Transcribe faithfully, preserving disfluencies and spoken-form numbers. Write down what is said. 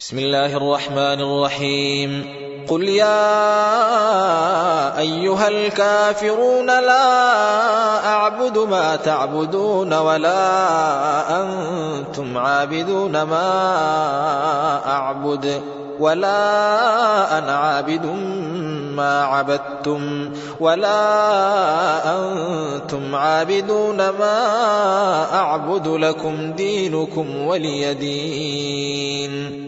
بسم الله الرحمن الرحيم قل يا أيها الكافرون لا أعبد ما تعبدون ولا أنتم عابدون ما أعبد ولا أنا عابد ما عبدتم ولا أنتم عابدون ما أعبد لكم دينكم ولي دين.